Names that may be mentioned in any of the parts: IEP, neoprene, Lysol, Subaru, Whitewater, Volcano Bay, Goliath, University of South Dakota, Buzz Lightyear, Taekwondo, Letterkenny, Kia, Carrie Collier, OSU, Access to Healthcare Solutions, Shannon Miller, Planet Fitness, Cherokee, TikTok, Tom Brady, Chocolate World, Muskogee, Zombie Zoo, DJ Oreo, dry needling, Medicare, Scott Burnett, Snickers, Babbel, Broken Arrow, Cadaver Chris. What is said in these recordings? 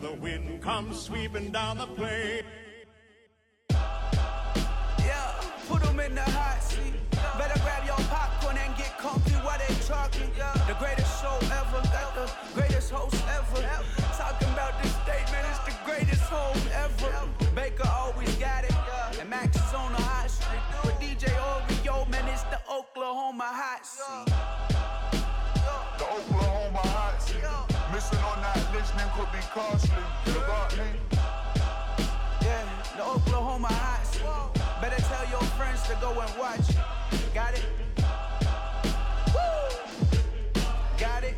where the wind comes sweeping down the plain. Yeah, put them in the hot seat. Better grab your popcorn and get comfy while they talking. The greatest show ever, got the greatest host ever. Talking about this state, man, it's the greatest home ever. Baker always got it, and Max is on the hot street. With DJ Oreo, man, it's the Oklahoma hot seat. The Oklahoma hot seat. Missing or not listening could be costly. You got me? Yeah, the Oklahoma hot seat. Better tell your friends to go and watch it. Got it? Woo! Got it?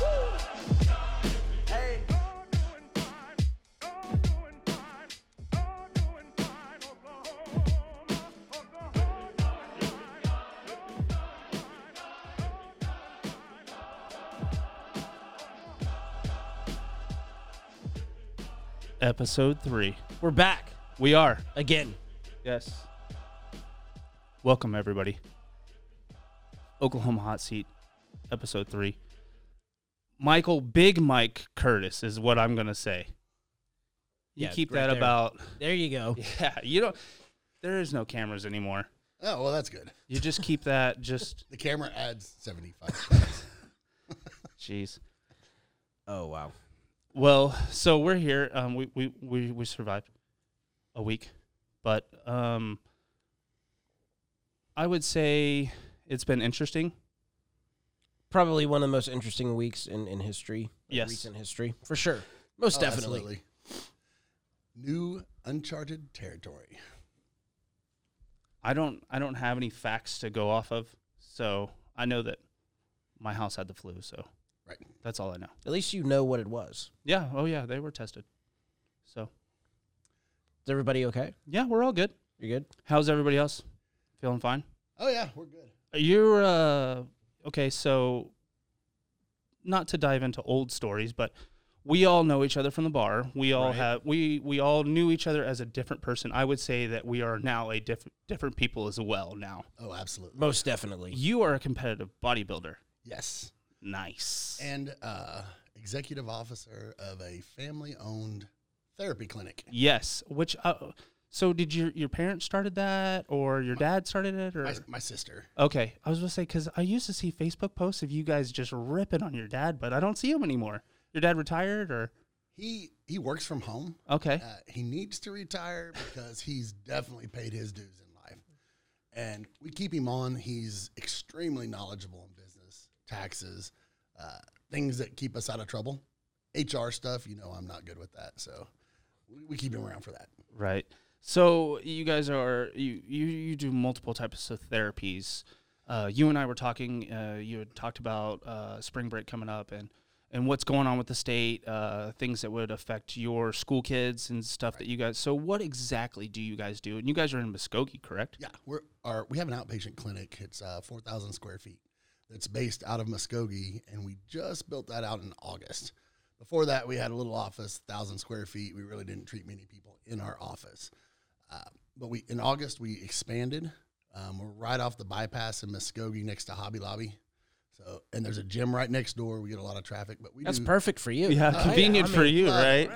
Woo! Hey. Episode 3. We're back. We are, again. Yes. Welcome, everybody. Oklahoma Hot Seat, Episode 3. Michael, Big Mike Curtis is what I'm going to say. You keep right that there. About... There you go. Yeah, you don't... There is no cameras anymore. Oh, well, that's good. You just keep that, just... The camera adds 75 cents. Jeez. Oh, wow. Well, so we're here. We survived a week, but I would say it's been interesting. Probably one of the most interesting weeks in history, yes. Recent history, for sure. Most definitely. Absolutely. New uncharted territory. I don't have any facts to go off of, so I know that my house had the flu, so right. That's all I know. At least you know what it was. Yeah. Oh yeah, they were tested. So. Is everybody okay? Yeah, we're all good. You're good? How's everybody else? Feeling fine? Oh, yeah, we're good. You're, okay, so not to dive into old stories, but we all know each other from the bar. We all right. We all knew each other as a different person. I would say that we are now a different people as well now. Oh, absolutely. Most definitely. You are a competitive bodybuilder. Yes. Nice. And executive officer of a family-owned therapy clinic. Yes, which so did your parents started that, or your dad started it, or my sister? Okay, I was gonna say because I used to see Facebook posts of you guys just ripping on your dad, but I don't see him anymore. Your dad retired, or he works from home. Okay, he needs to retire because he's definitely paid his dues in life, and we keep him on. He's extremely knowledgeable in business, taxes, things that keep us out of trouble, HR stuff. You know, I'm not good with that, so. We keep him around for that. Right. So you guys are, you do multiple types of therapies. You and I were talking, you had talked about spring break coming up and what's going on with the state, things that would affect your school kids and stuff right. That you guys, so what exactly do you guys do? And you guys are in Muskogee, correct? Yeah. We have an outpatient clinic. It's 4,000 square feet that's based out of Muskogee, and we just built that out in August. Before that, we had a little office, 1,000 square feet. We really didn't treat many people in our office. But in August, we expanded. We're right off the bypass in Muskogee next to Hobby Lobby. So, and there's a gym right next door. We get a lot of traffic. But we That's perfect for you. Yeah, convenient for you, right?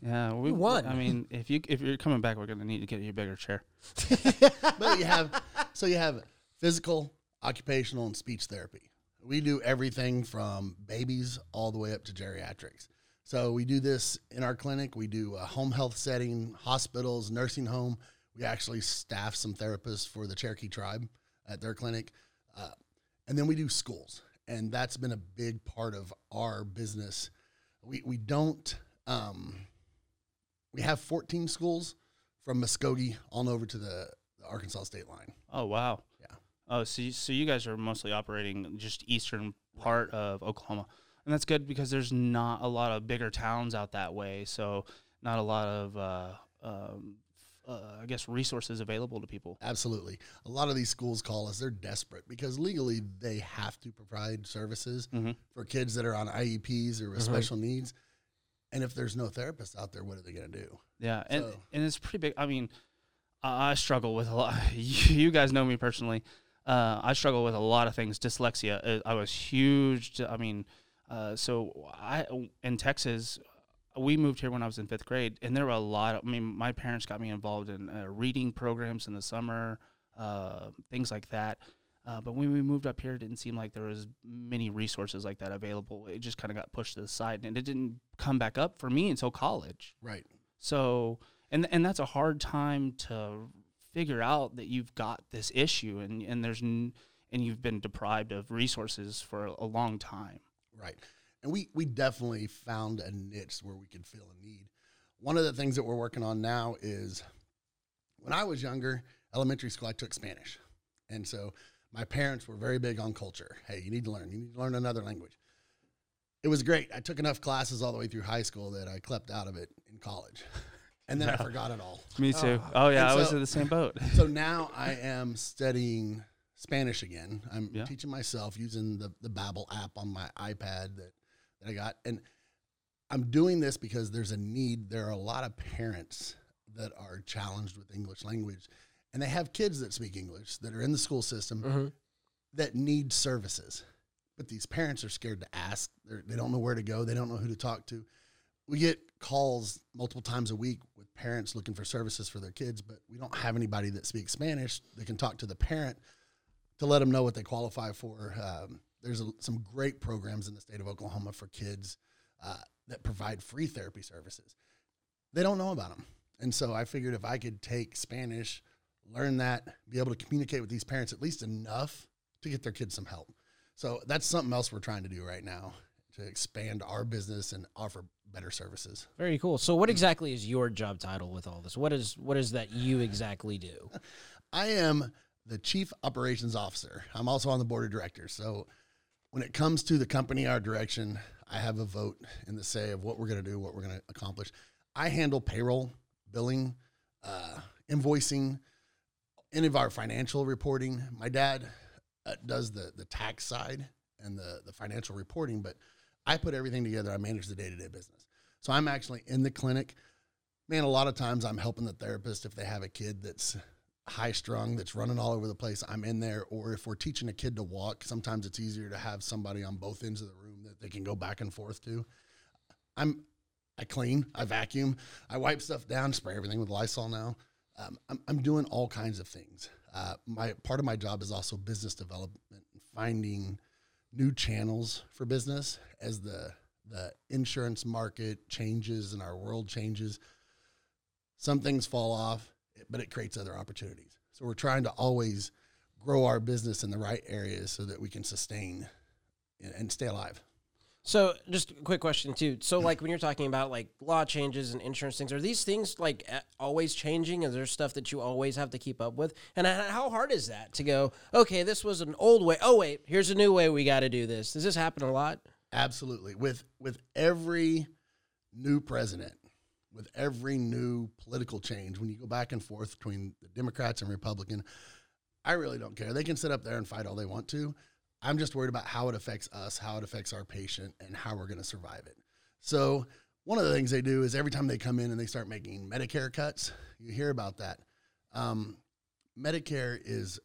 Yeah, we won. I mean, if you're coming back, we're going to need to get you a bigger chair. But you have physical, occupational, and speech therapy. We do everything from babies all the way up to geriatrics. So we do this in our clinic. We do a home health setting, hospitals, nursing home. We actually staff some therapists for the Cherokee tribe at their clinic. And then we do schools. And that's been a big part of our business. We don't, we have 14 schools from Muskogee on over to the Arkansas state line. Oh, wow. Yeah. Oh, so you guys are mostly operating just eastern part of Oklahoma. And that's good because there's not a lot of bigger towns out that way, so not a lot of, I guess, resources available to people. Absolutely. A lot of these schools call us. They're desperate because legally they have to provide services mm-hmm. for kids that are on IEPs or with mm-hmm. special needs. And if there's no therapist out there, what are they going to do? Yeah, so. And it's pretty big. I mean, I struggle with a lot. You guys know me personally. I struggle with a lot of things. Dyslexia, I was huge. I mean, so in Texas, we moved here when I was in fifth grade, and there were a lot of, I mean, my parents got me involved in reading programs in the summer, things like that. But when we moved up here, it didn't seem like there was many resources like that available. It just kind of got pushed to the side, and it didn't come back up for me until college. Right. So, and that's a hard time to figure out that you've got this issue, and you've been deprived of resources for a long time. Right. And we definitely found a niche where we could fill a need. One of the things that we're working on now is, when I was younger, elementary school, I took Spanish. And so my parents were very big on culture. Hey, you need to learn another language. It was great. I took enough classes all the way through high school that I clept out of it in college. And then I forgot it all. Me too. Oh yeah, I was in the same boat. So now I am studying Spanish again. I'm teaching myself using the Babbel app on my iPad that I got. And I'm doing this because there's a need. There are a lot of parents that are challenged with English language, and they have kids that speak English that are in the school system that need services. But these parents are scared to ask. They don't know where to go. They don't know who to talk to. We get calls multiple times a week with parents looking for services for their kids, but we don't have anybody that speaks Spanish that can talk to the parent to let them know what they qualify for. There's some great programs in the state of Oklahoma for kids that provide free therapy services. They don't know about them. And so I figured if I could take Spanish, learn that, be able to communicate with these parents at least enough to get their kids some help. So that's something else we're trying to do right now, to expand our business and offer better services. Very cool. So what exactly is your job title with all this? What is that you exactly do? I am the Chief Operations Officer. I'm also on the Board of Directors. So when it comes to the company, our direction, I have a vote in the say of what we're going to do, what we're going to accomplish. I handle payroll, billing, invoicing, any of our financial reporting. My dad does the tax side and the financial reporting, but I put everything together. I manage the day-to-day business. So I'm actually in the clinic. Man, a lot of times I'm helping the therapist if they have a kid that's high strung, that's running all over the place, I'm in there. Or if we're teaching a kid to walk, sometimes it's easier to have somebody on both ends of the room that they can go back and forth to. I clean, I vacuum, I wipe stuff down, spray everything with Lysol now. I'm doing all kinds of things. My part of my job is also business development, finding new channels for business as the insurance market changes and our world changes. Some things fall off, but it creates other opportunities. So we're trying to always grow our business in the right areas so that we can sustain and stay alive. So just a quick question too. So like when you're talking about like law changes and insurance things, are these things like always changing? Is there stuff that you always have to keep up with? And how hard is that to go, okay, this was an old way. Oh wait, here's a new way we got to do this. Does this happen a lot? Absolutely. With every new president, with every new political change, when you go back and forth between the Democrats and Republican, I really don't care. They can sit up there and fight all they want to. I'm just worried about how it affects us, how it affects our patient, and how we're going to survive it. So one of the things they do is every time they come in and they start making Medicare cuts, you hear about that. Medicare is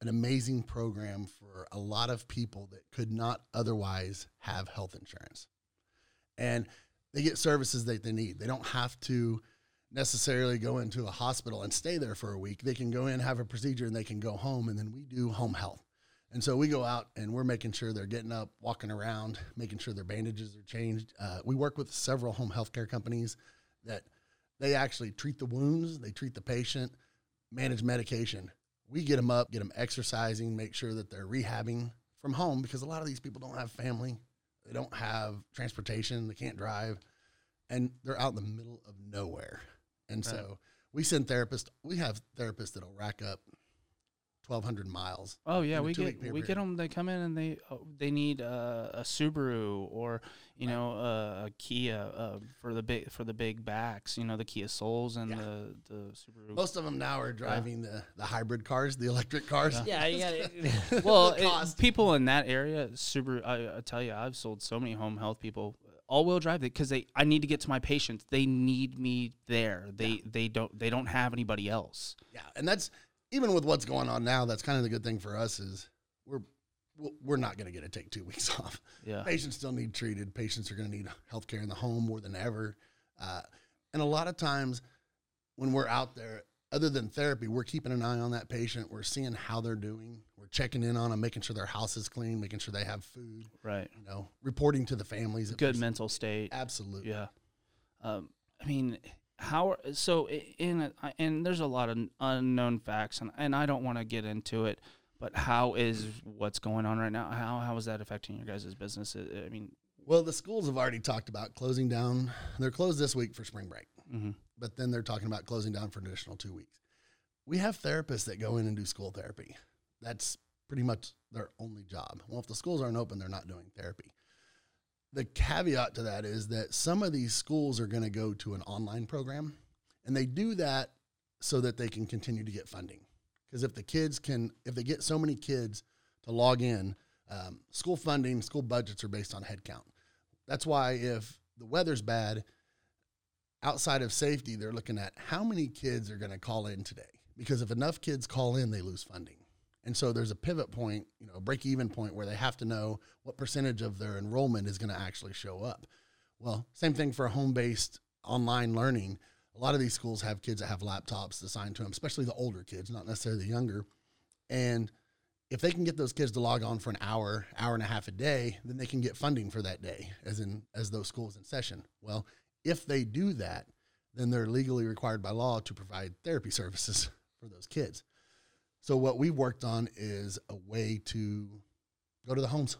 an amazing program for a lot of people that could not otherwise have health insurance. And they get services that they need. They don't have to necessarily go into a hospital and stay there for a week. They can go in, have a procedure, and they can go home, and then we do home health. And so we go out and we're making sure they're getting up, walking around, making sure their bandages are changed. We work with several home healthcare companies that they actually treat the wounds, they treat the patient, manage medication. We get them up, get them exercising, make sure that they're rehabbing from home, because a lot of these people don't have family. They don't have transportation. They can't drive. And they're out in the middle of nowhere. And right. So we send therapists. We have therapists that'll rack up 1,200 miles. Oh yeah, we get them. They come in and they need a Subaru or a Kia for the big backs. You know, the Kia Souls and the Subaru. Most of them now are driving the hybrid cars, the electric cars. Yeah, you got it. Well, people in that area, Subaru. I tell you, I've sold so many home health people. All-wheel drive, because I need to get to my patients. They need me there. They don't have anybody else. Yeah, and that's. Even with what's going on now, that's kind of the good thing for us is we're we're not going to get to take 2 weeks off. Yeah. Patients still need treated. Patients are going to need healthcare in the home more than ever. And a lot of times when we're out there, other than therapy, we're keeping an eye on that patient. We're seeing how they're doing. We're checking in on them, making sure their house is clean, making sure they have food. Right. You know, reporting to the families. Good mental state. Absolutely. Yeah. I mean, and there's a lot of unknown facts, and I don't want to get into it, but how is what's going on right now? How is that affecting your guys' business? I mean, well, the schools have already talked about closing down. They're closed this week for spring break, mm-hmm. but then they're talking about closing down for an additional 2 weeks. We have therapists that go in and do school therapy. That's pretty much their only job. Well, if the schools aren't open, they're not doing therapy. The caveat to that is that some of these schools are going to go to an online program, and they do that so that they can continue to get funding. Because if they get so many kids to log in, school funding, school budgets are based on headcount. That's why if the weather's bad, outside of safety, they're looking at how many kids are going to call in today. Because if enough kids call in, they lose funding. And so there's a pivot point, a break-even point where they have to know what percentage of their enrollment is going to actually show up. Well, same thing for home-based online learning. A lot of these schools have kids that have laptops assigned to them, especially the older kids, not necessarily the younger. And if they can get those kids to log on for an hour, hour and a half a day, then they can get funding for that day, as those schools in session. Well, if they do that, then they're legally required by law to provide therapy services for those kids. So what we worked on is a way to go to the homes.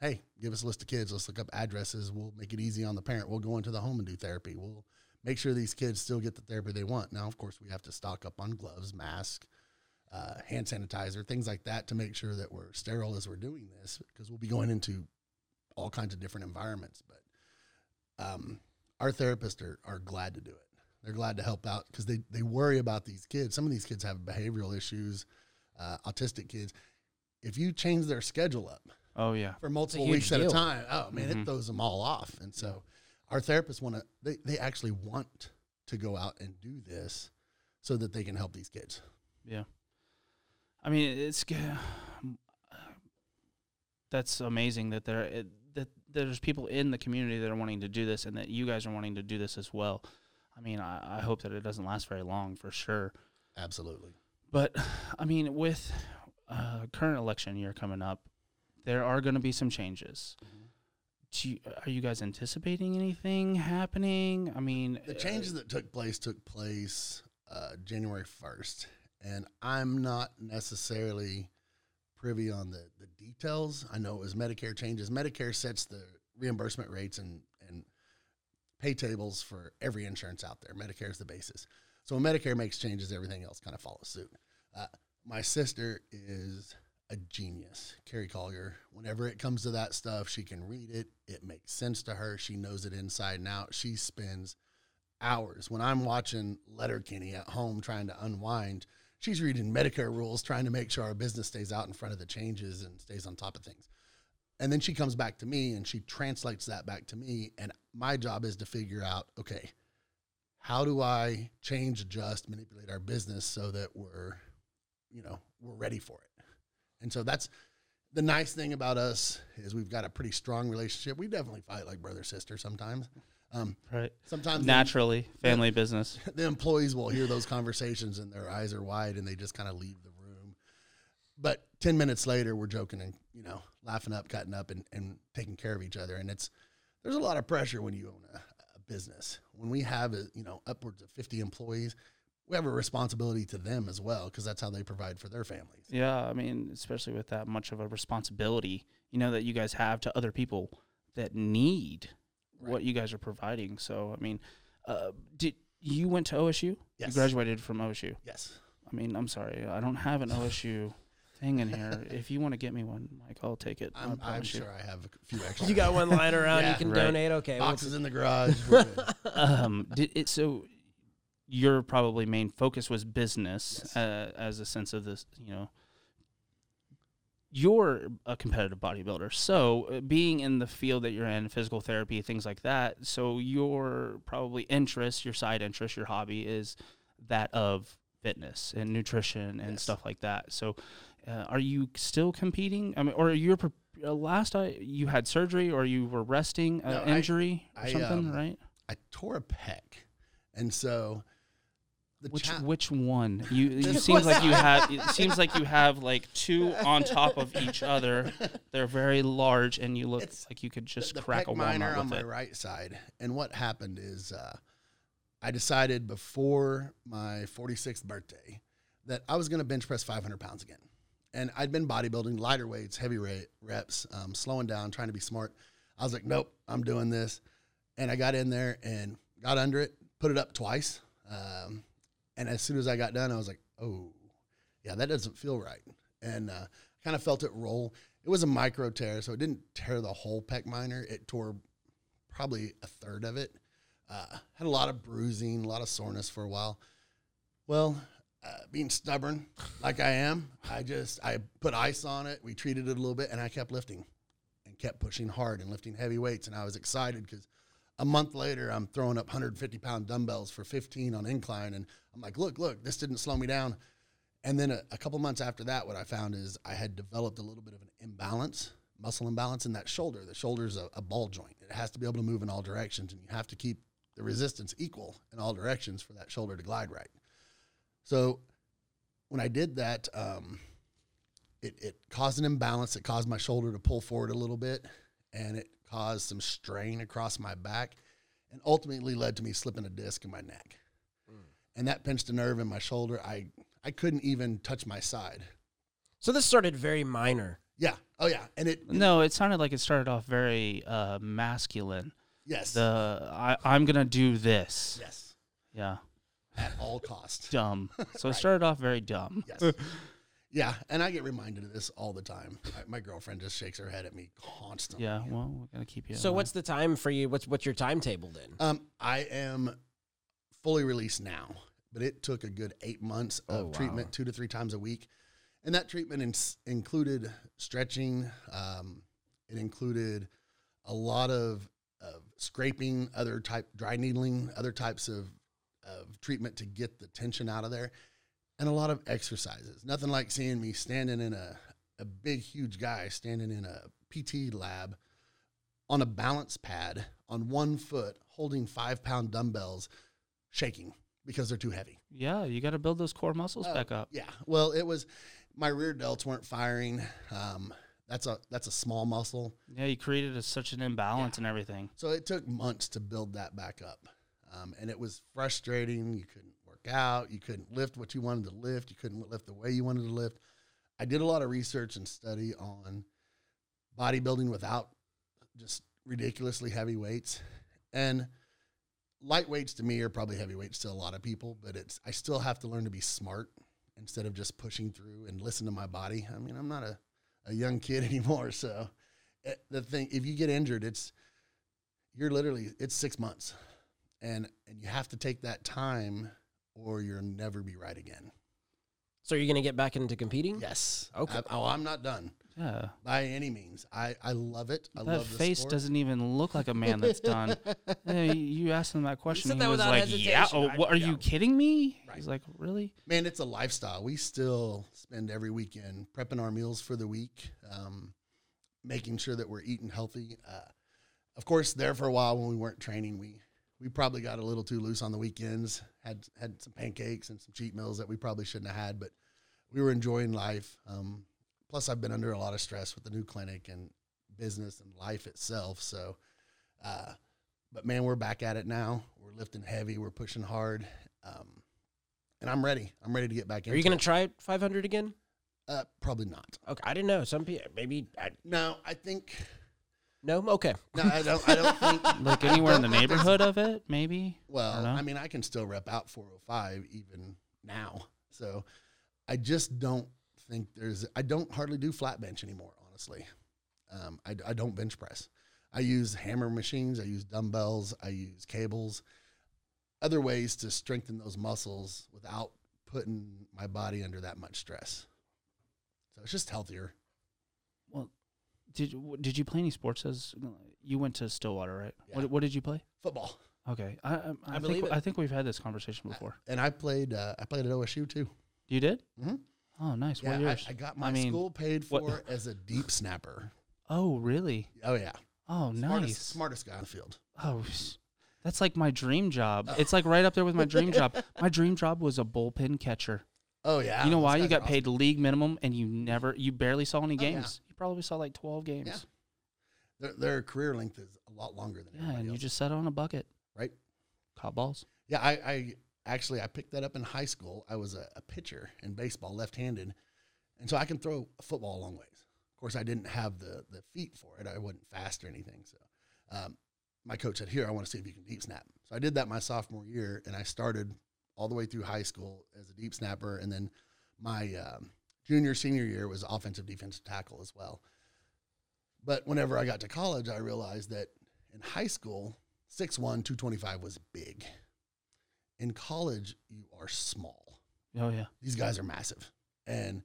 Hey, give us a list of kids. Let's look up addresses. We'll make it easy on the parent. We'll go into the home and do therapy. We'll make sure these kids still get the therapy they want. Now, of course, we have to stock up on gloves, masks, hand sanitizer, things like that to make sure that we're sterile as we're doing this, because we'll be going into all kinds of different environments. But our therapists are glad to do it. They're glad to help out because they worry about these kids. Some of these kids have behavioral issues, autistic kids. If you change their schedule up for multiple weeks at a time, it throws them all off. And so our therapists they actually want to go out and do this so that they can help these kids. Yeah. I mean, that's amazing that there's people in the community that are wanting to do this and that you guys are wanting to do this as well. I mean, I hope that it doesn't last very long for sure. Absolutely. But, I mean, with current election year coming up, there are going to be some changes. Mm-hmm. Are you guys anticipating anything happening? I mean, the changes that took place January 1st, and I'm not necessarily privy on the details. I know it was Medicare changes. Medicare sets the reimbursement rates and pay tables for every insurance out there. Medicare is the basis. So when Medicare makes changes, everything else kind of follows suit. My sister is a genius, Carrie Collier. Whenever it comes to that stuff, she can read it. It makes sense to her. She knows it inside and out. She spends hours. When I'm watching Letterkenny at home trying to unwind, she's reading Medicare rules, trying to make sure our business stays out in front of the changes and stays on top of things. And then she comes back to me and she translates that back to me. And my job is to figure out, okay, how do I change, adjust, manipulate our business so that we're ready for it? And so that's the nice thing about us is we've got a pretty strong relationship. We definitely fight like brother, sister sometimes. Right. Sometimes naturally, family business. The employees will hear those conversations and their eyes are wide and they just kind of leave the room. But 10 minutes later, we're joking and, laughing up, cutting up, and taking care of each other. And there's a lot of pressure when you own a business. When we have, upwards of 50 employees, we have a responsibility to them as well because that's how they provide for their families. Yeah, I mean, especially with that much of a responsibility, that you guys have to other people that need what you guys are providing. So, I mean, you went to OSU? Yes. You graduated from OSU? Yes. I mean, I'm sorry. I don't have an OSU... thing in here. If you want to get me one, Mike, I'll take it. I'm sure I have a few extra. You got one lying around. Yeah, you can donate. Okay. Boxes in the garage. We're good. So your probably main focus was business, yes. As a sense of this, You're a competitive bodybuilder. So being in the field that you're in, physical therapy, things like that, so your probably interest, your side interest, your hobby is that of fitness and nutrition and stuff like that. So Are you still competing? I mean, or you're last you had surgery, or you were resting injury or something, right? I tore a pec, and so. Which one? It seems like you have. It seems like you have like two on top of each other. They're very large, and you look like you could just crack a walnut on my right side. And what happened is, I decided before my 46th birthday that I was going to bench press 500 pounds again. And I'd been bodybuilding, lighter weights, heavy reps, slowing down, trying to be smart. I was like, nope, I'm doing this. And I got in there and got under it, put it up twice. And as soon as I got done, I was like, oh, yeah, that doesn't feel right. And I kind of felt it roll. It was a micro tear, so it didn't tear the whole pec minor. It tore probably a third of it. Had a lot of bruising, a lot of soreness for a while. Well, being stubborn like I am, I put ice on it. We treated it a little bit, and I kept lifting and kept pushing hard and lifting heavy weights. And I was excited because a month later, I'm throwing up 150-pound dumbbells for 15 on incline, and I'm like, look, this didn't slow me down. And then a couple months after that, what I found is I had developed a little bit of an imbalance, muscle imbalance in that shoulder. The shoulder's a ball joint. It has to be able to move in all directions, and you have to keep the resistance equal in all directions for that shoulder to glide right. So when I did that, it caused an imbalance. It caused my shoulder to pull forward a little bit, and it caused some strain across my back and ultimately led to me slipping a disc in my neck. And that pinched a nerve in my shoulder. I couldn't even touch my side. So this started very minor. Yeah. Oh, yeah. And it sounded like it started off very masculine. Yes. I'm going to do this. Yes. Yeah. At all costs. Dumb. So right. It started off very dumb. Yes. Yeah, and I get reminded of this all the time. My girlfriend just shakes her head at me constantly. Yeah, well, we're going to keep you. So what's the time for you? What's your timetable then? I am fully released now, but it took a good 8 months of treatment 2 to 3 times a week. And that treatment included stretching. It included a lot of scraping, dry needling, other types of treatment to get the tension out of there. And a lot of exercises. Nothing like seeing me standing in a big, huge guy standing in a PT lab on a balance pad on one foot holding 5-pound dumbbells shaking because they're too heavy. Yeah, you got to build those core muscles back up. Yeah, well, it was my rear delts weren't firing. That's a small muscle. Yeah, you created such an imbalance and everything. So it took months to build that back up, and it was frustrating. You couldn't out, you couldn't lift what you wanted to lift, you couldn't lift the way you wanted to lift. I did a lot of research and study on bodybuilding without just ridiculously heavy weights, and light weights to me are probably heavy weights to a lot of people, but I still have to learn to be smart instead of just pushing through and listen to my body. I mean, I'm not a young kid anymore, so the thing, if you get injured, it's 6 months, and you have to take that time or you'll never be right again. So you're going to get back into competing? Yes. Okay. I'm not done. Yeah. By any means. I love it. I love the face sport. Doesn't even look like a man that's done. You asked him that question. He was like, hesitation. Yeah, are you kidding me? Right. He's like, really? Man, it's a lifestyle. We still spend every weekend prepping our meals for the week, making sure that we're eating healthy. Of course, there for a while when we weren't training, we probably got a little too loose on the weekends, had some pancakes and some cheat meals that we probably shouldn't have had, but we were enjoying life. Plus, I've been under a lot of stress with the new clinic and business and life itself. So, but man, we're back at it now. We're lifting heavy. We're pushing hard. And I'm ready. I'm ready to get back in. Are you going to try 500 again? Probably not. Okay. I didn't know. Some people, maybe. No, I think... No? Okay. No, I don't think... Like anywhere in the neighborhood of it, maybe? Well, I mean, I can still rep out 405 even now. So I just don't think there's... I don't hardly do flat bench anymore, honestly. I don't bench press. I use hammer machines. I use dumbbells. I use cables. Other ways to strengthen those muscles without putting my body under that much stress. So it's just healthier. Well... Did you play any sports? As you went to Stillwater, right? Yeah. What did you play? Football. Okay, I believe it. I think we've had this conversation before. And I played at OSU too. You did? Mm-hmm. Oh, nice. Yeah, what years? I got my school paid for as a deep snapper. Oh, really? Oh, yeah. Oh, nice. Smartest guy on the field. Oh, that's like my dream job. Oh. It's like right up there with my dream job. My dream job was a bullpen catcher. Oh, yeah. You know why? You got paid league minimum, and you barely saw any games. Yeah. You probably saw like 12 games. Yeah. Their career length is a lot longer than everybody else. You just sat on a bucket. Right. Caught balls. Yeah, I picked that up in high school. I was a pitcher in baseball, left-handed, and so I can throw a football a long ways. Of course, I didn't have the feet for it. I wasn't fast or anything. So my coach said, here, I want to see if you can deep snap. So I did that my sophomore year, and I started all the way through high school as a deep snapper, and then my junior, senior year was offensive, defensive tackle as well. But whenever I got to college, I realized that in high school, 6'1", 225 was big. In college, you are small. Oh, yeah. These guys are massive. And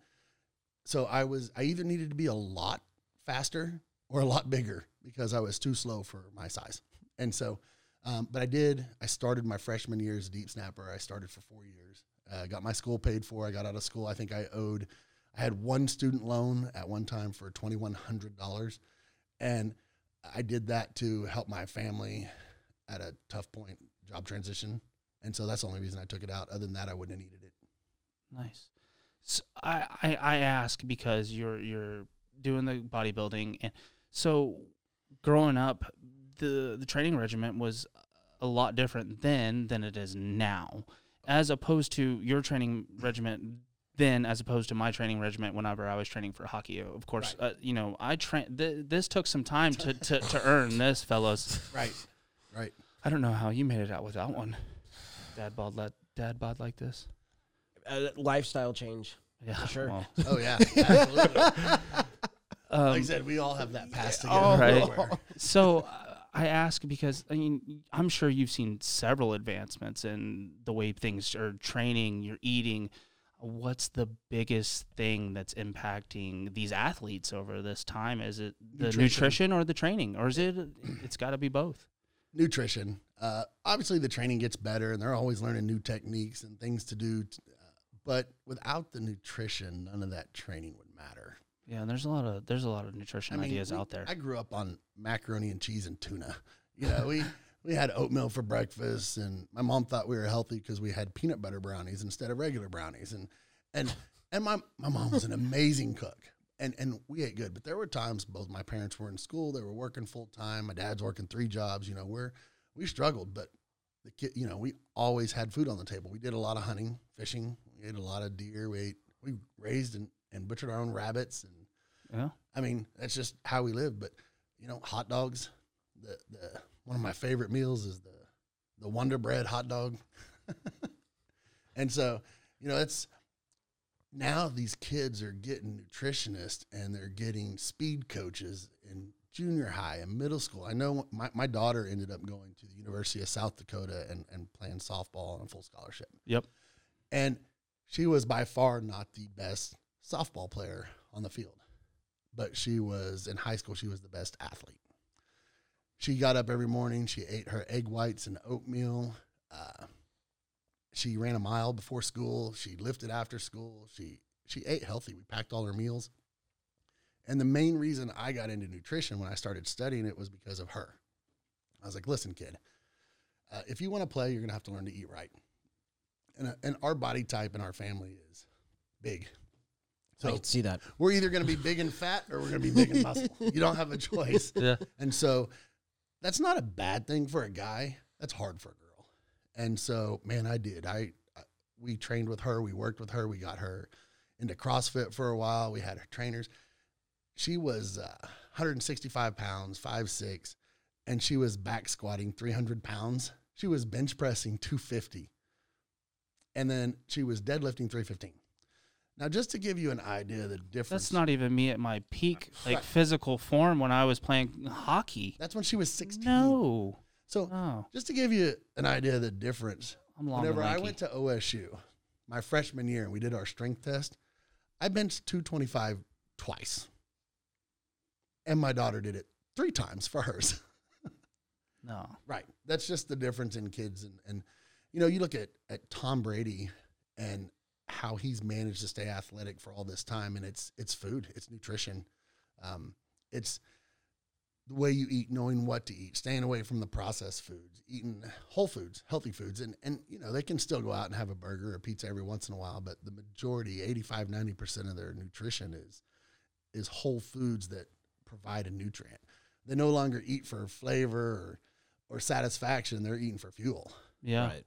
so I either needed to be a lot faster or a lot bigger because I was too slow for my size. And so, but I started my freshman year as a deep snapper. I started for 4 years. Got my school paid for. I got out of school. I think I had one student loan at one time for $2,100. And I did that to help my family at a tough point, job transition. And so that's the only reason I took it out. Other than that, I wouldn't have needed it. Nice. So I ask because you're doing the bodybuilding, and so growing up, the training regimen was a lot different then than it is now, as opposed to your training regimen then, as opposed to my training regimen whenever I was training for hockey. Of course, right. I trained. This took some time to earn this, fellas. Right. I don't know how you made it out without one. Dad bod like this? Lifestyle change. Yeah. For sure. Well. Oh, yeah. Absolutely. Like I said, we all have that past together. Oh, right. So I ask because, I'm sure you've seen several advancements in the way things are training, you're eating. What's the biggest thing that's impacting these athletes over this time? Is it the nutrition or the training? Or is it's got to be both? Nutrition. Obviously, the training gets better, and they're always learning new techniques and things to do. But without the nutrition, none of that training would matter. Yeah, and there's a lot of nutrition ideas out there. I grew up on macaroni and cheese and tuna. We had oatmeal for breakfast, and my mom thought we were healthy because we had peanut butter brownies instead of regular brownies. And my mom was an amazing cook, and we ate good. But there were times both my parents were in school; they were working full time. My dad's working 3 jobs. We struggled, but the kid, we always had food on the table. We did a lot of hunting, fishing. We ate a lot of deer. We raised and butchered our own rabbits, and that's just how we lived. But hot dogs. The one of my favorite meals is the Wonder Bread hot dog. And so it's now these kids are getting nutritionists and they're getting speed coaches and junior high and middle school. I know my daughter ended up going to the University of South Dakota and playing softball on a full scholarship. Yep. And she was by far not the best softball player on the field, but in high school, she was the best athlete. She got up every morning. She ate her egg whites and oatmeal. She ran a mile before school. She lifted after school. She ate healthy. We packed all her meals. And the main reason I got into nutrition when I started studying it was because of her. I was like, listen, kid, if you want to play, you're going to have to learn to eat right. And our body type in our family is big. So I can see that. We're either going to be big and fat or we're going to be big and muscle. You don't have a choice. Yeah. And so that's not a bad thing for a guy. That's hard for a girl. And so, man, I did. We trained with her. We worked with her. We got her into CrossFit for a while. We had her trainers. She was 165 pounds, 5'6", and she was back squatting 300 pounds. She was bench pressing 250, and then she was deadlifting 315. Now, just to give you an idea of the difference. That's not even me at my peak, physical form when I was playing hockey. That's when she was 16. No. So just to give you an idea of the difference, whenever I went to OSU, my freshman year, and we did our strength test, I benched 225 twice. And my daughter did it 3 times for hers. No. Right. That's just the difference in kids. And you look at Tom Brady and how he's managed to stay athletic for all this time. And it's food, it's nutrition. It's the way you eat, knowing what to eat, staying away from the processed foods, eating whole foods, healthy foods. And you know, they can still go out and have a burger or pizza every once in a while, but the majority, 85, 90% of their nutrition is whole foods that provide a nutrient. They no longer eat for flavor or satisfaction. They're eating for fuel. Yeah. Right.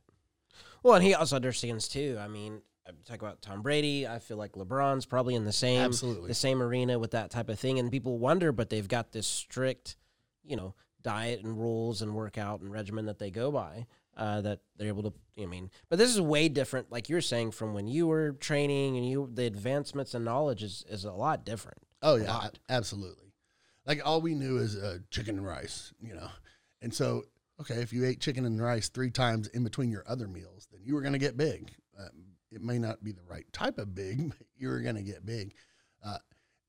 Well, and he also understands too. I mean, talk about Tom Brady. I feel like LeBron's probably in the same arena with that type of thing. And people wonder, but they've got this strict, you know, diet and rules and workout and regimen that they go by that they're able to, I mean, but this is way different, like you're saying, from when you were training and the advancements and knowledge is a lot different. Oh, yeah, absolutely. Like all we knew is chicken and rice, you know. And so, okay, if you ate chicken and rice 3 times in between your other meals, then you were going to get big. It may not be the right type of big, but you're going to get big.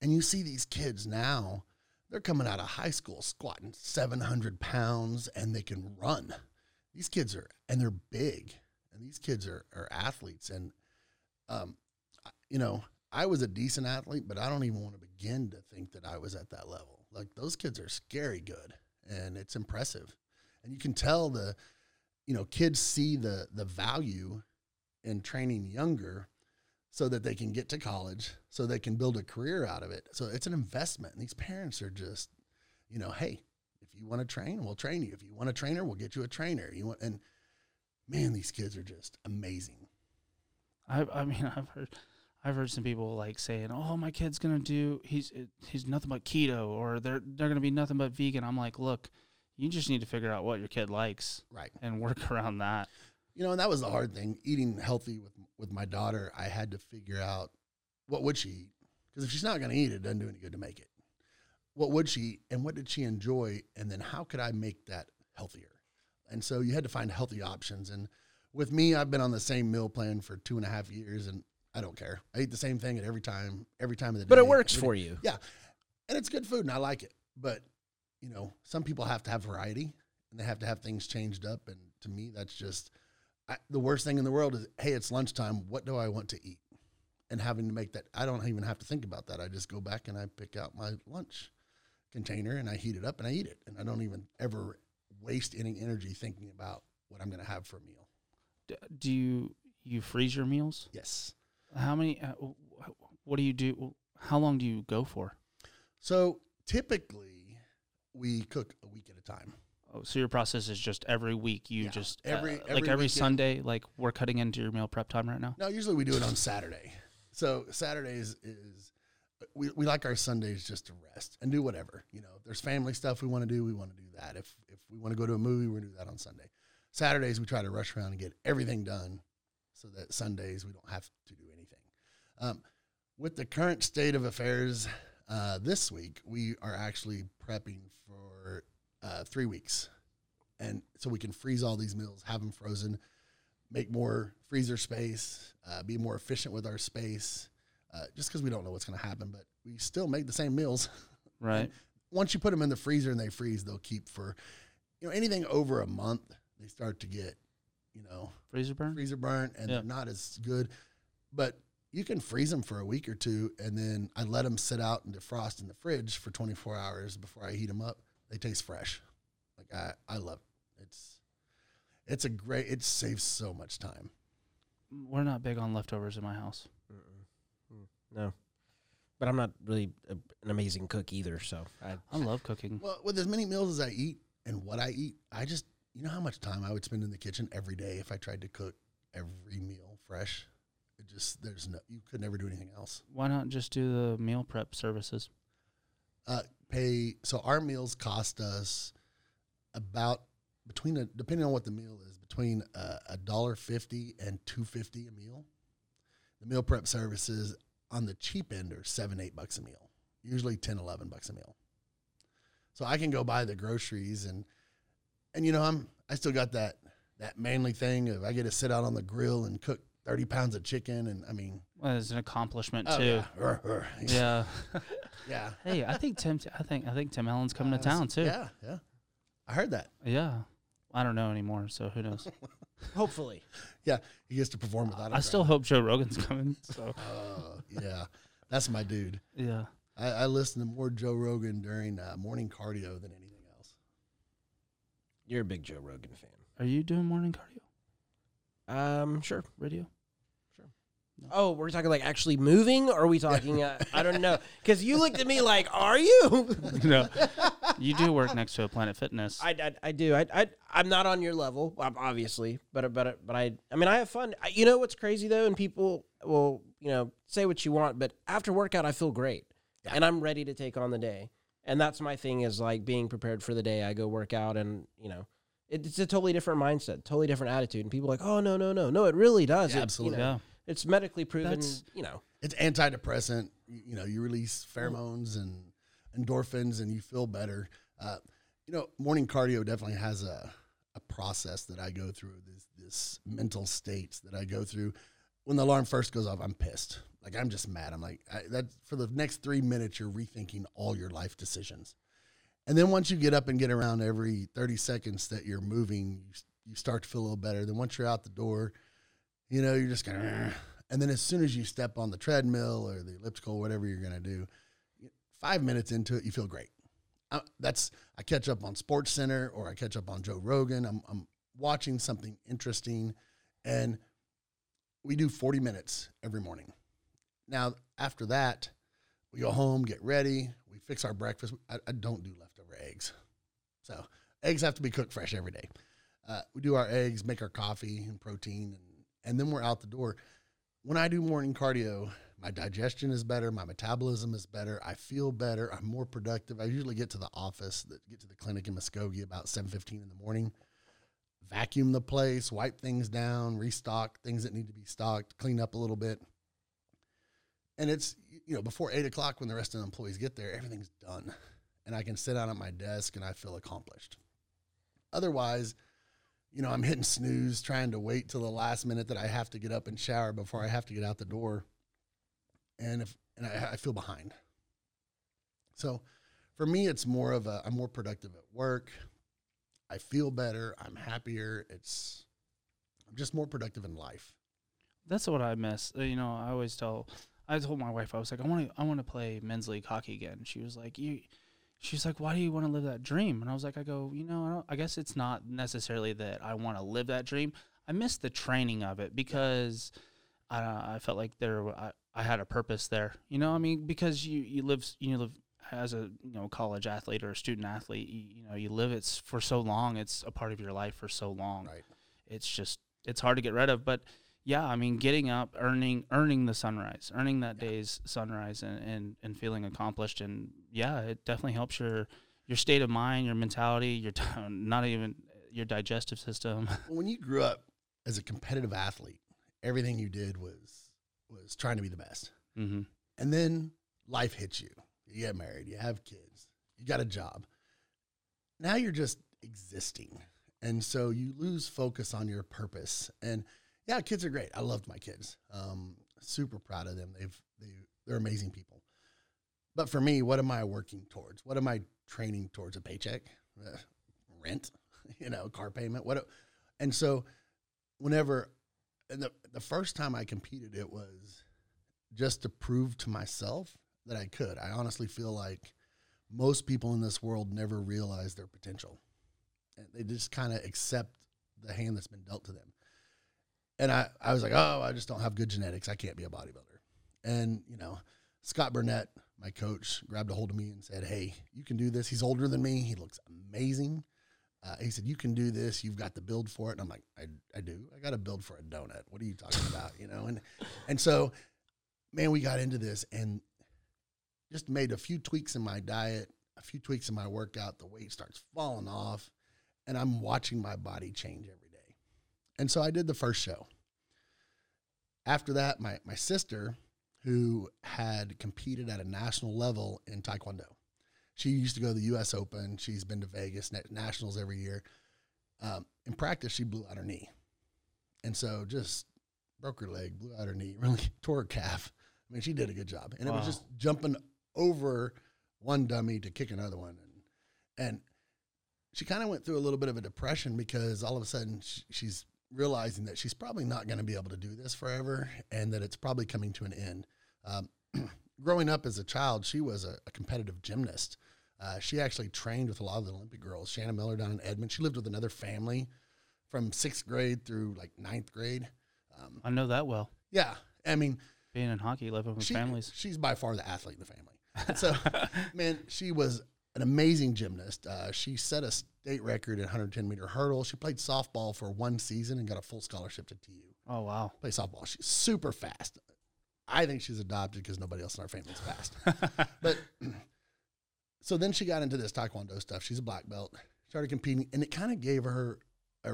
And you see these kids now, they're coming out of high school squatting 700 pounds and they can run. These kids are, and they're big, and these kids are athletes. And, you know, I was a decent athlete, but I don't even want to begin to think that I was at that level. Like, those kids are scary good, and it's impressive. And you can tell kids see the value in training younger so that they can get to college, so they can build a career out of it. So it's an investment. And these parents are just, you know, hey, if you want to train, we'll train you. If you want a trainer, we'll get you a trainer. And man, these kids are just amazing. I've heard some people like saying, "Oh, my kid's gonna he's nothing but keto, or they're gonna be nothing but vegan." I'm like, look, you just need to figure out what your kid likes, right, and work around that. You know, and that was the hard thing, eating healthy with my daughter. I had to figure out what would she eat, because if she's not going to eat it, it doesn't do any good to make it. What would she eat, and what did she enjoy, and then how could I make that healthier? And so you had to find healthy options. And with me, I've been on the same meal plan for 2.5 years, and I don't care. I eat the same thing at every time of the day. But it works for you. Yeah, and it's good food, and I like it. But, you know, some people have to have variety, and they have to have things changed up. And to me, that's just – the worst thing in the world is, hey, it's lunchtime. What do I want to eat? And having to make that, I don't even have to think about that. I just go back and I pick out my lunch container and I heat it up and I eat it. And I don't even ever waste any energy thinking about what I'm going to have for a meal. Do you freeze your meals? Yes. How many, what do you do? How long do you go for? So typically we cook a week at a time. So your process is just every week every Sunday, like we're cutting into your meal prep time right now? No, usually we do it on Saturday. So Saturdays we like our Sundays just to rest and do whatever. You know, if there's family stuff we want to do, we want to do that. If we want to go to a movie, we're going to do that on Sunday. Saturdays we try to rush around and get everything done so that Sundays we don't have to do anything. With the current state of affairs this week, we are actually prepping for 3 weeks, and so we can freeze all these meals, have them frozen, make more freezer space, be more efficient with our space, just because we don't know what's going to happen, but we still make the same meals. Right. And once you put them in the freezer and they freeze, they'll keep for, you know, anything over a month, they start to get, you know, freezer burn, and They're not as good, but you can freeze them for a week or two, and then I let them sit out and defrost in the fridge for 24 hours before I heat them up. They taste fresh. Like I love it. It saves so much time. We're not big on leftovers in my house. No, but I'm not really an amazing cook either. So I love cooking. Well, with as many meals as I eat and what I eat, I just, you know how much time I would spend in the kitchen every day if I tried to cook every meal fresh. It just, you could never do anything else. Why not just do the meal prep services? So our meals cost us about depending on what the meal is, between $1.50 and $2.50 a meal. The meal prep services on the cheap end are $7-8 a meal, usually $10-11 a meal. So I can go buy the groceries and you know, I still got that manly thing of I get to sit out on the grill and cook 30 pounds of chicken, and I mean... Well, it's an accomplishment, too. Yeah. Yeah. Hey, I think Tim Allen's coming to town, too. Yeah, yeah. I heard that. Yeah. I don't know anymore, so who knows. Hopefully. Yeah, he gets to perform without it. I still hope Joe Rogan's coming. So yeah, that's my dude. Yeah. I listen to more Joe Rogan during morning cardio than anything else. You're a big Joe Rogan fan. Are you doing morning cardio? Sure. Radio? Sure. No. Oh, we're talking like actually moving? Or are we talking, I don't know. Because you looked at me like, are you? No. You do work next to a Planet Fitness. I do. I'm not on your level, obviously. But I mean, I have fun. You know what's crazy, though? And people will, you know, say what you want. But after workout, I feel great. Yeah. And I'm ready to take on the day. And that's my thing is like being prepared for the day. I go work out and, you know, it's a totally different mindset, totally different attitude. And people are like, oh, no, it really does. Yeah, absolutely. You know, yeah. It's medically proven, you know. It's antidepressant. You know, you release pheromones and endorphins and you feel better. You know, morning cardio definitely has a process that I go through, this mental states that I go through. When the alarm first goes off, I'm pissed. Like, I'm just mad. I'm like, that for the next 3 minutes, you're rethinking all your life decisions. And then once you get up and get around every 30 seconds that you're moving, you start to feel a little better. Then once you're out the door, you know, you're just going to, and then as soon as you step on the treadmill or the elliptical, whatever you're going to do, 5 minutes into it, you feel great. I catch up on Sports Center or I catch up on Joe Rogan. I'm watching something interesting, and we do 40 minutes every morning. Now, after that, we go home, get ready, we fix our breakfast. I don't do leftover eggs. So eggs have to be cooked fresh every day. We do our eggs, make our coffee and protein, and then we're out the door. When I do morning cardio, my digestion is better, my metabolism is better, I feel better, I'm more productive. I usually get to the clinic in Muskogee about 7:15 in the morning. Vacuum the place, wipe things down, restock things that need to be stocked, clean up a little bit. And it's, you know, before 8 o'clock when the rest of the employees get there, everything's done. And I can sit down at my desk and I feel accomplished. Otherwise, you know, I'm hitting snooze, trying to wait till the last minute that I have to get up and shower before I have to get out the door. And I feel behind. So for me, it's more of I'm more productive at work. I feel better. I'm happier. I'm just more productive in life. That's what I miss. You know, I told my wife, I was like, I want to play men's league hockey again. She was like, she's like, why do you want to live that dream? And I was like, I guess it's not necessarily that I want to live that dream. I miss the training of it because I felt like I had a purpose there. You know, I mean, because you live as a, you know, college athlete or a student athlete, you live it for so long. It's a part of your life for so long. Right. It's just, it's hard to get rid of, but yeah, I mean, getting up, earning the sunrise, earning that day's sunrise, and feeling accomplished, and yeah, it definitely helps your state of mind, your mentality, not even your digestive system. When you grew up as a competitive athlete, everything you did was trying to be the best, mm-hmm. and then life hits you. You get married, you have kids, you got a job. Now you're just existing, and so you lose focus on your purpose and. Yeah, kids are great. I loved my kids. Super proud of them. They're amazing people. But for me, what am I working towards? What am I training towards? A paycheck, rent, you know, car payment. And so, whenever, and the first time I competed, it was just to prove to myself that I could. I honestly feel like most people in this world never realize their potential. And they just kind of accept the hand that's been dealt to them. And I was like, oh, I just don't have good genetics. I can't be a bodybuilder. And, you know, Scott Burnett, my coach, grabbed a hold of me and said, hey, you can do this. He's older than me. He looks amazing. He said, you can do this. You've got the build for it. And I'm like, I do. I got a build for a donut. What are you talking about? You know, and so, man, we got into this and just made a few tweaks in my diet, a few tweaks in my workout. The weight starts falling off, and I'm watching my body change every day. And so I did the first show. After that, my sister, who had competed at a national level in Taekwondo, she used to go to the U.S. Open. She's been to Vegas, nationals every year. In practice, she blew out her knee. And so just broke her leg, blew out her knee, really tore her calf. I mean, she did a good job. And It was just jumping over one dummy to kick another one. And she kind of went through a little bit of a depression because all of a sudden she's realizing that she's probably not going to be able to do this forever and that it's probably coming to an end. Growing up as a child, she was a competitive gymnast. She actually trained with a lot of the Olympic girls, Shannon Miller down in Edmond. She lived with another family from 6th grade through like 9th grade. I know that well. Yeah. I mean, being in hockey, living with families. She's by far the athlete in the family. And so, man, she was an amazing gymnast. She set a state record in 110-meter hurdle. She played softball for one season and got a full scholarship to TU. Oh, wow. Play softball. She's super fast. I think she's adopted because nobody else in our family is fast. But so then she got into this taekwondo stuff. She's a black belt. Started competing, and it kind of gave her a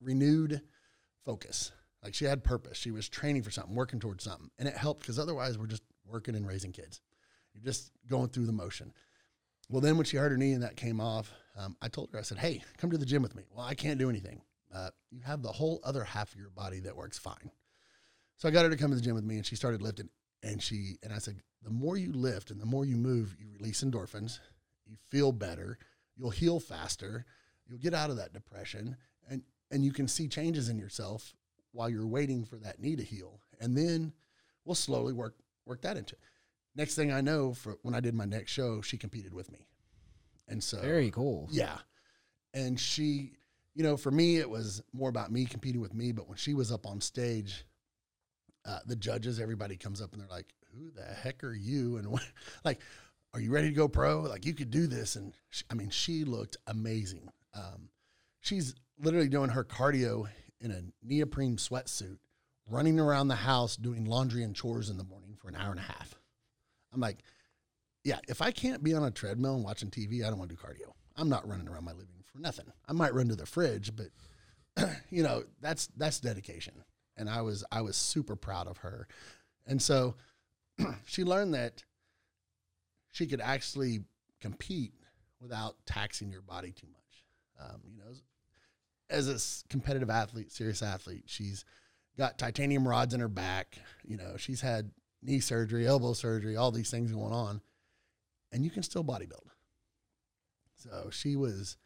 renewed focus. Like she had purpose. She was training for something, working towards something, and it helped because otherwise we're just working and raising kids. You're just going through the motion. Well, then when she hurt her knee and that came off, I told her, I said, hey, come to the gym with me. Well, I can't do anything. You have the whole other half of your body that works fine. So I got her to come to the gym with me, and she started lifting. And I said, the more you lift and the more you move, you release endorphins. You feel better. You'll heal faster. You'll get out of that depression. And you can see changes in yourself while you're waiting for that knee to heal. And then we'll slowly work that into it. Next thing I know, when I did my next show, she competed with me. And so very cool. Yeah. And she, you know, for me, it was more about me competing with me. But when she was up on stage, the judges, everybody comes up and they're like, who the heck are you? And like, are you ready to go pro? Like, you could do this. And she looked amazing. She's literally doing her cardio in a neoprene sweatsuit, running around the house, doing laundry and chores in the morning for an hour and a half. I'm like, yeah, if I can't be on a treadmill and watching TV, I don't want to do cardio. I'm not running around my living room for nothing. I might run to the fridge, but you know, that's dedication. And I was super proud of her. And so she learned that she could actually compete without taxing your body too much. You know, as a competitive athlete, serious athlete, she's got titanium rods in her back. You know, she's had knee surgery, elbow surgery, all these things going on, and you can still bodybuild. So she was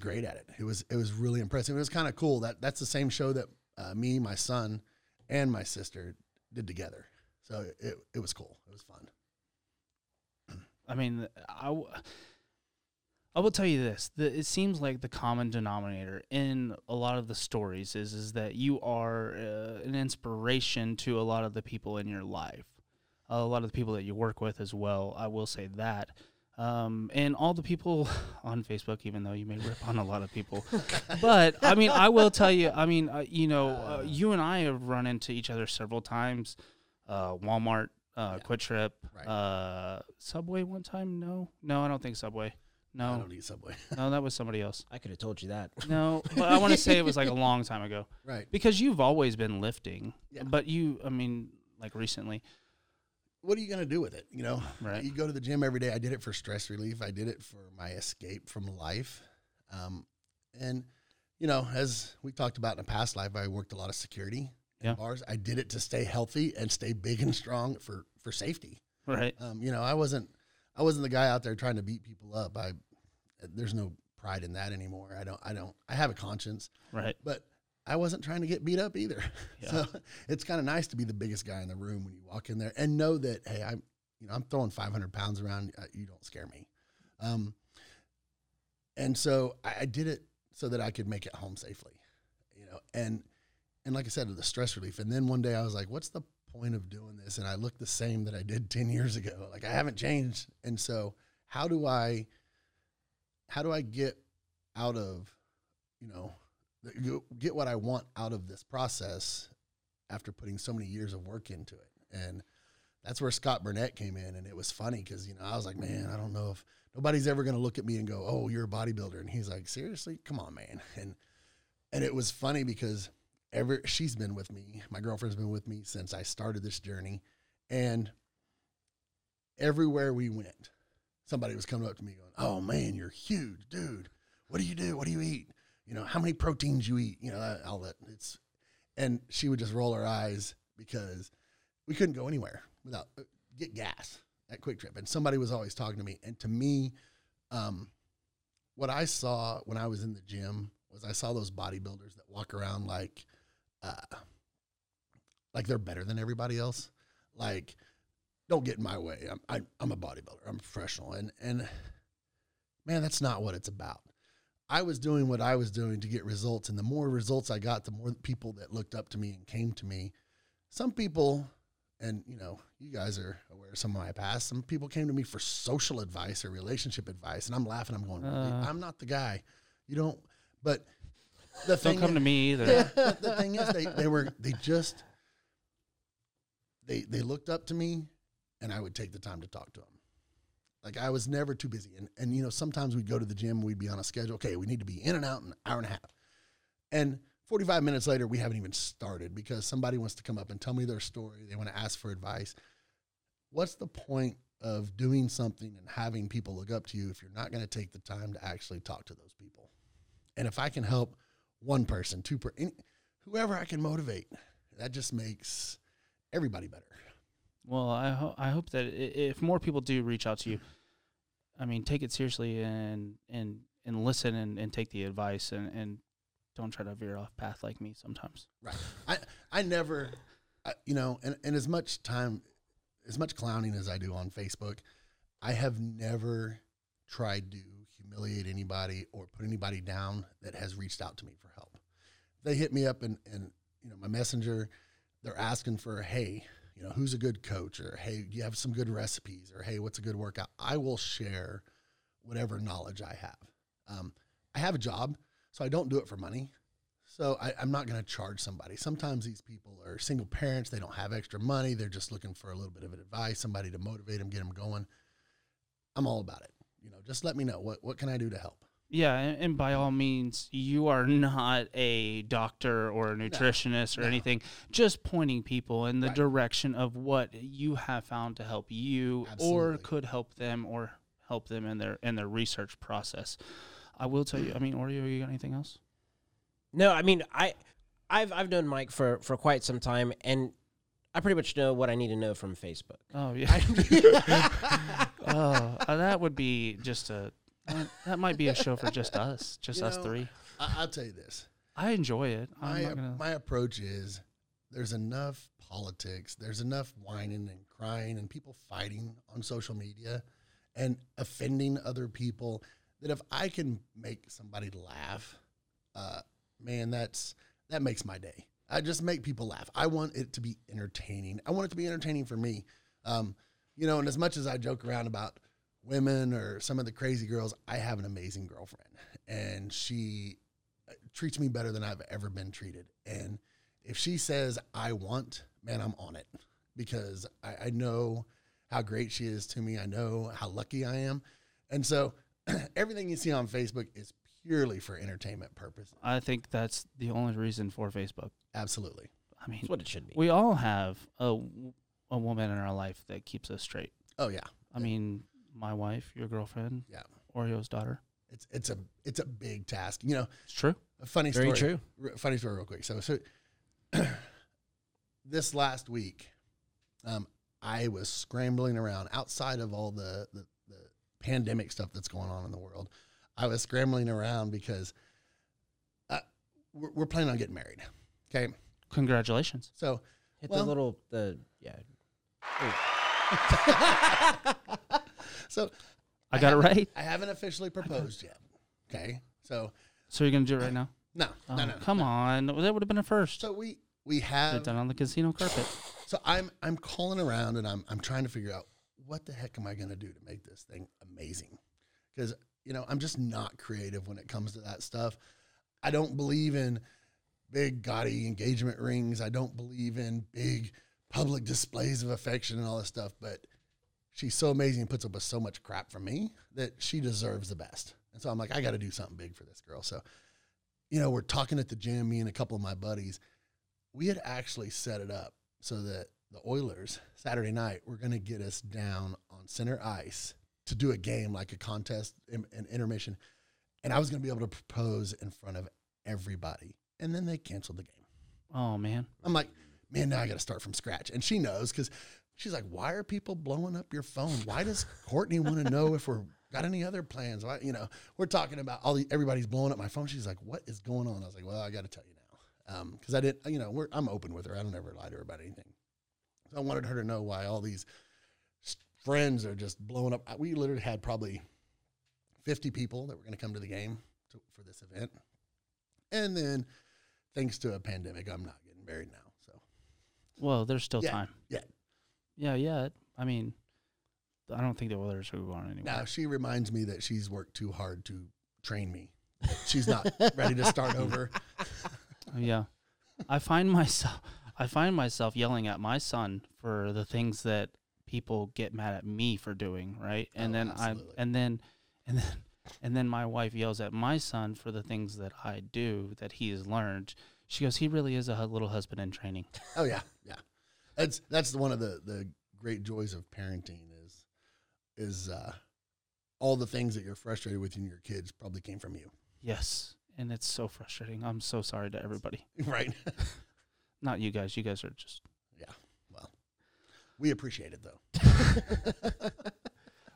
great at it. It was really impressive. It was kind of cool. That's the same show that me, my son, and my sister did together. So it was cool. It was fun. I mean, I will tell you this. It seems like the common denominator in a lot of the stories is that you are an inspiration to a lot of the people in your life, a lot of the people that you work with as well. I will say that. And all the people on Facebook, even though you may rip on a lot of people. But, I mean, I will tell you, I mean, you know, you and I have run into each other several times, Walmart, yeah. Quick Trip, right. Subway one time? No, I don't think Subway. No, I don't eat Subway. No, that was somebody else. I could have told you that. No, but I want to say it was like a long time ago. Right. Because you've always been lifting, yeah. But like recently. What are you going to do with it? You know, right. You go to the gym every day. I did it for stress relief. I did it for my escape from life. And, you know, as we talked about in a past life, I worked a lot of security in bars. I did it to stay healthy and stay big and strong for safety. Right. You know, I wasn't the guy out there trying to beat people up. There's no pride in that anymore. I have a conscience. Right. But I wasn't trying to get beat up either. Yeah. So it's kind of nice to be the biggest guy in the room when you walk in there and know that, hey, I'm throwing 500 pounds around. You don't scare me. And so I did it so that I could make it home safely, you know, and like I said, the stress relief. And then one day I was like, what's the point of doing this? And I look the same that I did 10 years ago. Like, I haven't changed. And so how do I get out of, you know, get what I want out of this process after putting so many years of work into it? And that's where Scott Burnett came in. And it was funny because, you know, I was like, man, I don't know if nobody's ever going to look at me and go, oh, you're a bodybuilder. And he's like, seriously, come on, man. And it was funny because she's been with me. My girlfriend's been with me since I started this journey. And everywhere we went, somebody was coming up to me going, oh man, you're huge, dude. What do you do? What do you eat? You know, how many proteins you eat? You know, all that. And she would just roll her eyes because we couldn't go anywhere without get gas at Quick Trip. And somebody was always talking to me. And to me, what I saw when I was in the gym was I saw those bodybuilders that walk around like they're better than everybody else. Like, don't get in my way. I'm a bodybuilder. I'm a professional. And man, that's not what it's about. I was doing what I was doing to get results, and the more results I got, the more people that looked up to me and came to me. Some people, and you know, you guys are aware of some of my past, some people came to me for social advice or relationship advice, and I'm laughing. I'm going, really? I'm not the guy. You don't, but the thing don't come to me either. The thing is, they looked up to me, and I would take the time to talk to them. Like, I was never too busy. And you know, sometimes we'd go to the gym, we'd be on a schedule. Okay, we need to be in and out in an hour and a half. And 45 minutes later, we haven't even started because somebody wants to come up and tell me their story. They want to ask for advice. What's the point of doing something and having people look up to you if you're not going to take the time to actually talk to those people? And if I can help one person, whoever I can motivate, that just makes everybody better. Well, I hope that if more people do reach out to you, I mean, take it seriously and listen and take the advice and don't try to veer off path like me sometimes. Right. I never, you know, and as much clowning as I do on Facebook, I have never tried to humiliate anybody or put anybody down that has reached out to me for help. They hit me up and you know, my messenger, they're asking for, hey, you know, who's a good coach, or hey, you have some good recipes, or hey, what's a good workout? I will share whatever knowledge I have. I have a job, so I don't do it for money. So I'm not going to charge somebody. Sometimes these people are single parents. They don't have extra money. They're just looking for a little bit of advice, somebody to motivate them, get them going. I'm all about it. You know, just let me know what can I do to help. Yeah, and by all means, you are not a doctor or a nutritionist or anything. Just pointing people in the direction of what you have found to help you or could help them or help them in their research process. I will tell you, I mean, Oreo, you got anything else? No, I mean, I've known Mike for quite some time, and I pretty much know what I need to know from Facebook. Oh, yeah. Oh, that would be just a... That might be a show for just us three. I'll tell you this. I enjoy it. My approach is there's enough politics, there's enough whining and crying and people fighting on social media and offending other people that if I can make somebody laugh, man, that makes my day. I just make people laugh. I want it to be entertaining. I want it to be entertaining for me. You know, and as much as I joke around about women or some of the crazy girls, I have an amazing girlfriend, and she treats me better than I've ever been treated. And if she says I want, man, I'm on it, because I know how great she is to me. I know how lucky I am. And so everything you see on Facebook is purely for entertainment purposes. I think that's the only reason for Facebook. Absolutely. I mean, that's what it should be. We all have a woman in our life that keeps us straight. Oh yeah. I mean, my wife, your girlfriend, yeah, Oreo's daughter. It's a big task, you know. It's true. A funny story. Very true. Funny story, real quick. So this last week, I was scrambling around outside of all the pandemic stuff that's going on in the world. I was scrambling around because we're planning on getting married. Okay. Congratulations. So hit So I got it right. I haven't officially proposed yet. Okay. So you're gonna do it right now? No. No. Come on. That would have been a first. So we have it done on the casino carpet. So I'm calling around and I'm trying to figure out what the heck am I gonna do to make this thing amazing? Because you know, I'm just not creative when it comes to that stuff. I don't believe in big gaudy engagement rings. I don't believe in big public displays of affection and all this stuff, but she's so amazing and puts up with so much crap from me that she deserves the best. And so I'm like, I got to do something big for this girl. So, you know, we're talking at the gym, me and a couple of my buddies. We had actually set it up so that the Oilers, Saturday night, were going to get us down on center ice to do a game, like a contest and intermission. And I was going to be able to propose in front of everybody. And then they canceled the game. Oh, man. I'm like, man, now I got to start from scratch. And she knows because... She's like, why are people blowing up your phone? Why does Courtney want to know if we're got any other plans? Why, you know, we're talking about all the, everybody's blowing up my phone. She's like, what is going on? I was like, well, I got to tell you now. Cause I didn't, you know, I'm open with her. I don't ever lie to her about anything. So I wanted her to know why all these friends are just blowing up. We literally had probably 50 people that were going to come to the game for this event. And then thanks to a pandemic, I'm not getting married now. So, well, there's still time. Yeah. I mean, I don't think the weather's going on anyway. No, she reminds me that she's worked too hard to train me. She's not ready to start over. Yeah. I find myself yelling at my son for the things that people get mad at me for doing, right? And then my wife yells at my son for the things that I do that he has learned. She goes, he really is a little husband in training. Oh yeah, yeah. That's one of the great joys of parenting is all the things that you're frustrated with in your kids probably came from you. Yes, and it's so frustrating. I'm so sorry to everybody. Right. Not you guys. You guys are just... Yeah, well, we appreciate it, though.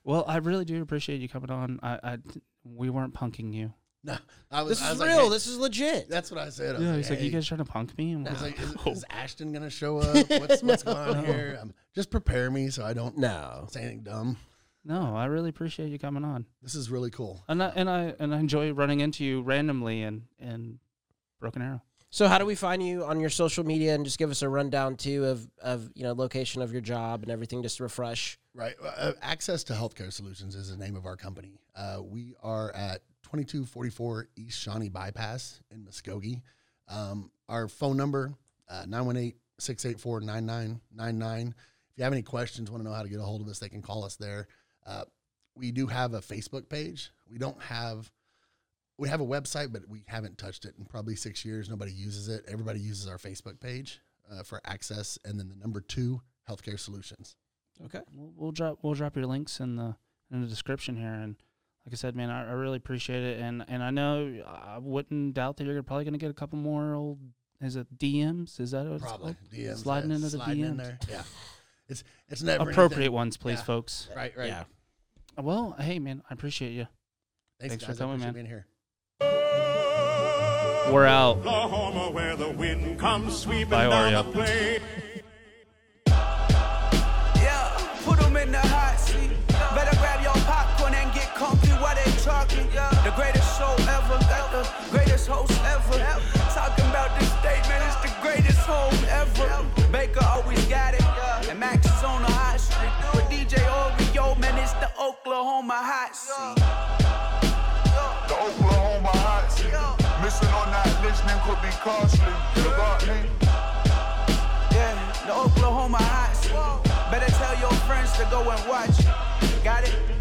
Well, I really do appreciate you coming on. We weren't punking you. No. This is real. Like, hey, this is legit. That's what I said. Yeah, he's like, you guys trying to punk me? And I was like, is Ashton going to show up? What's going on here? Just prepare me so I don't say anything dumb. No, I really appreciate you coming on. This is really cool. And I enjoy running into you randomly in Broken Arrow. So how do we find you on your social media, and just give us a rundown too of location of your job and everything, just to refresh. Right. Access to Healthcare Solutions is the name of our company. We are at 2244 East Shawnee Bypass in Muskogee. Our phone number, 918-684-9999. If you have any questions, want to know how to get a hold of us, they can call us there. We do have a Facebook page. We have a website, but we haven't touched it in probably 6 years. Nobody uses it. Everybody uses our Facebook page for Access, and then the 2 Healthcare Solutions. Okay, we'll drop your links in the description here. And like I said, man, I really appreciate it. And I know I wouldn't doubt that you're probably going to get a couple more old. Is it DMs? Is that what probably it's called? DMs sliding into the DMs? In there. Yeah, it's never appropriate anything. Ones, please, folks. Right. Yeah. Well, hey, man, I appreciate you. Thanks guys, for coming, man. Being here. We're out. Oklahoma, where the wind comes sweeping down the plain. Yeah, put them in the hot seat. Better grab your popcorn and get comfy while they talking. The greatest show ever, got the greatest host ever. Talking about this statement, it's the greatest home ever. Baker always got it, and Max is on the hot street. With DJ Oreo, man, it's the Oklahoma hot seat. Oklahoma hot seat. Missing or not listening could be costly. You got me? Yeah, the Oklahoma hot seat. Better tell your friends to go and watch it. Got it?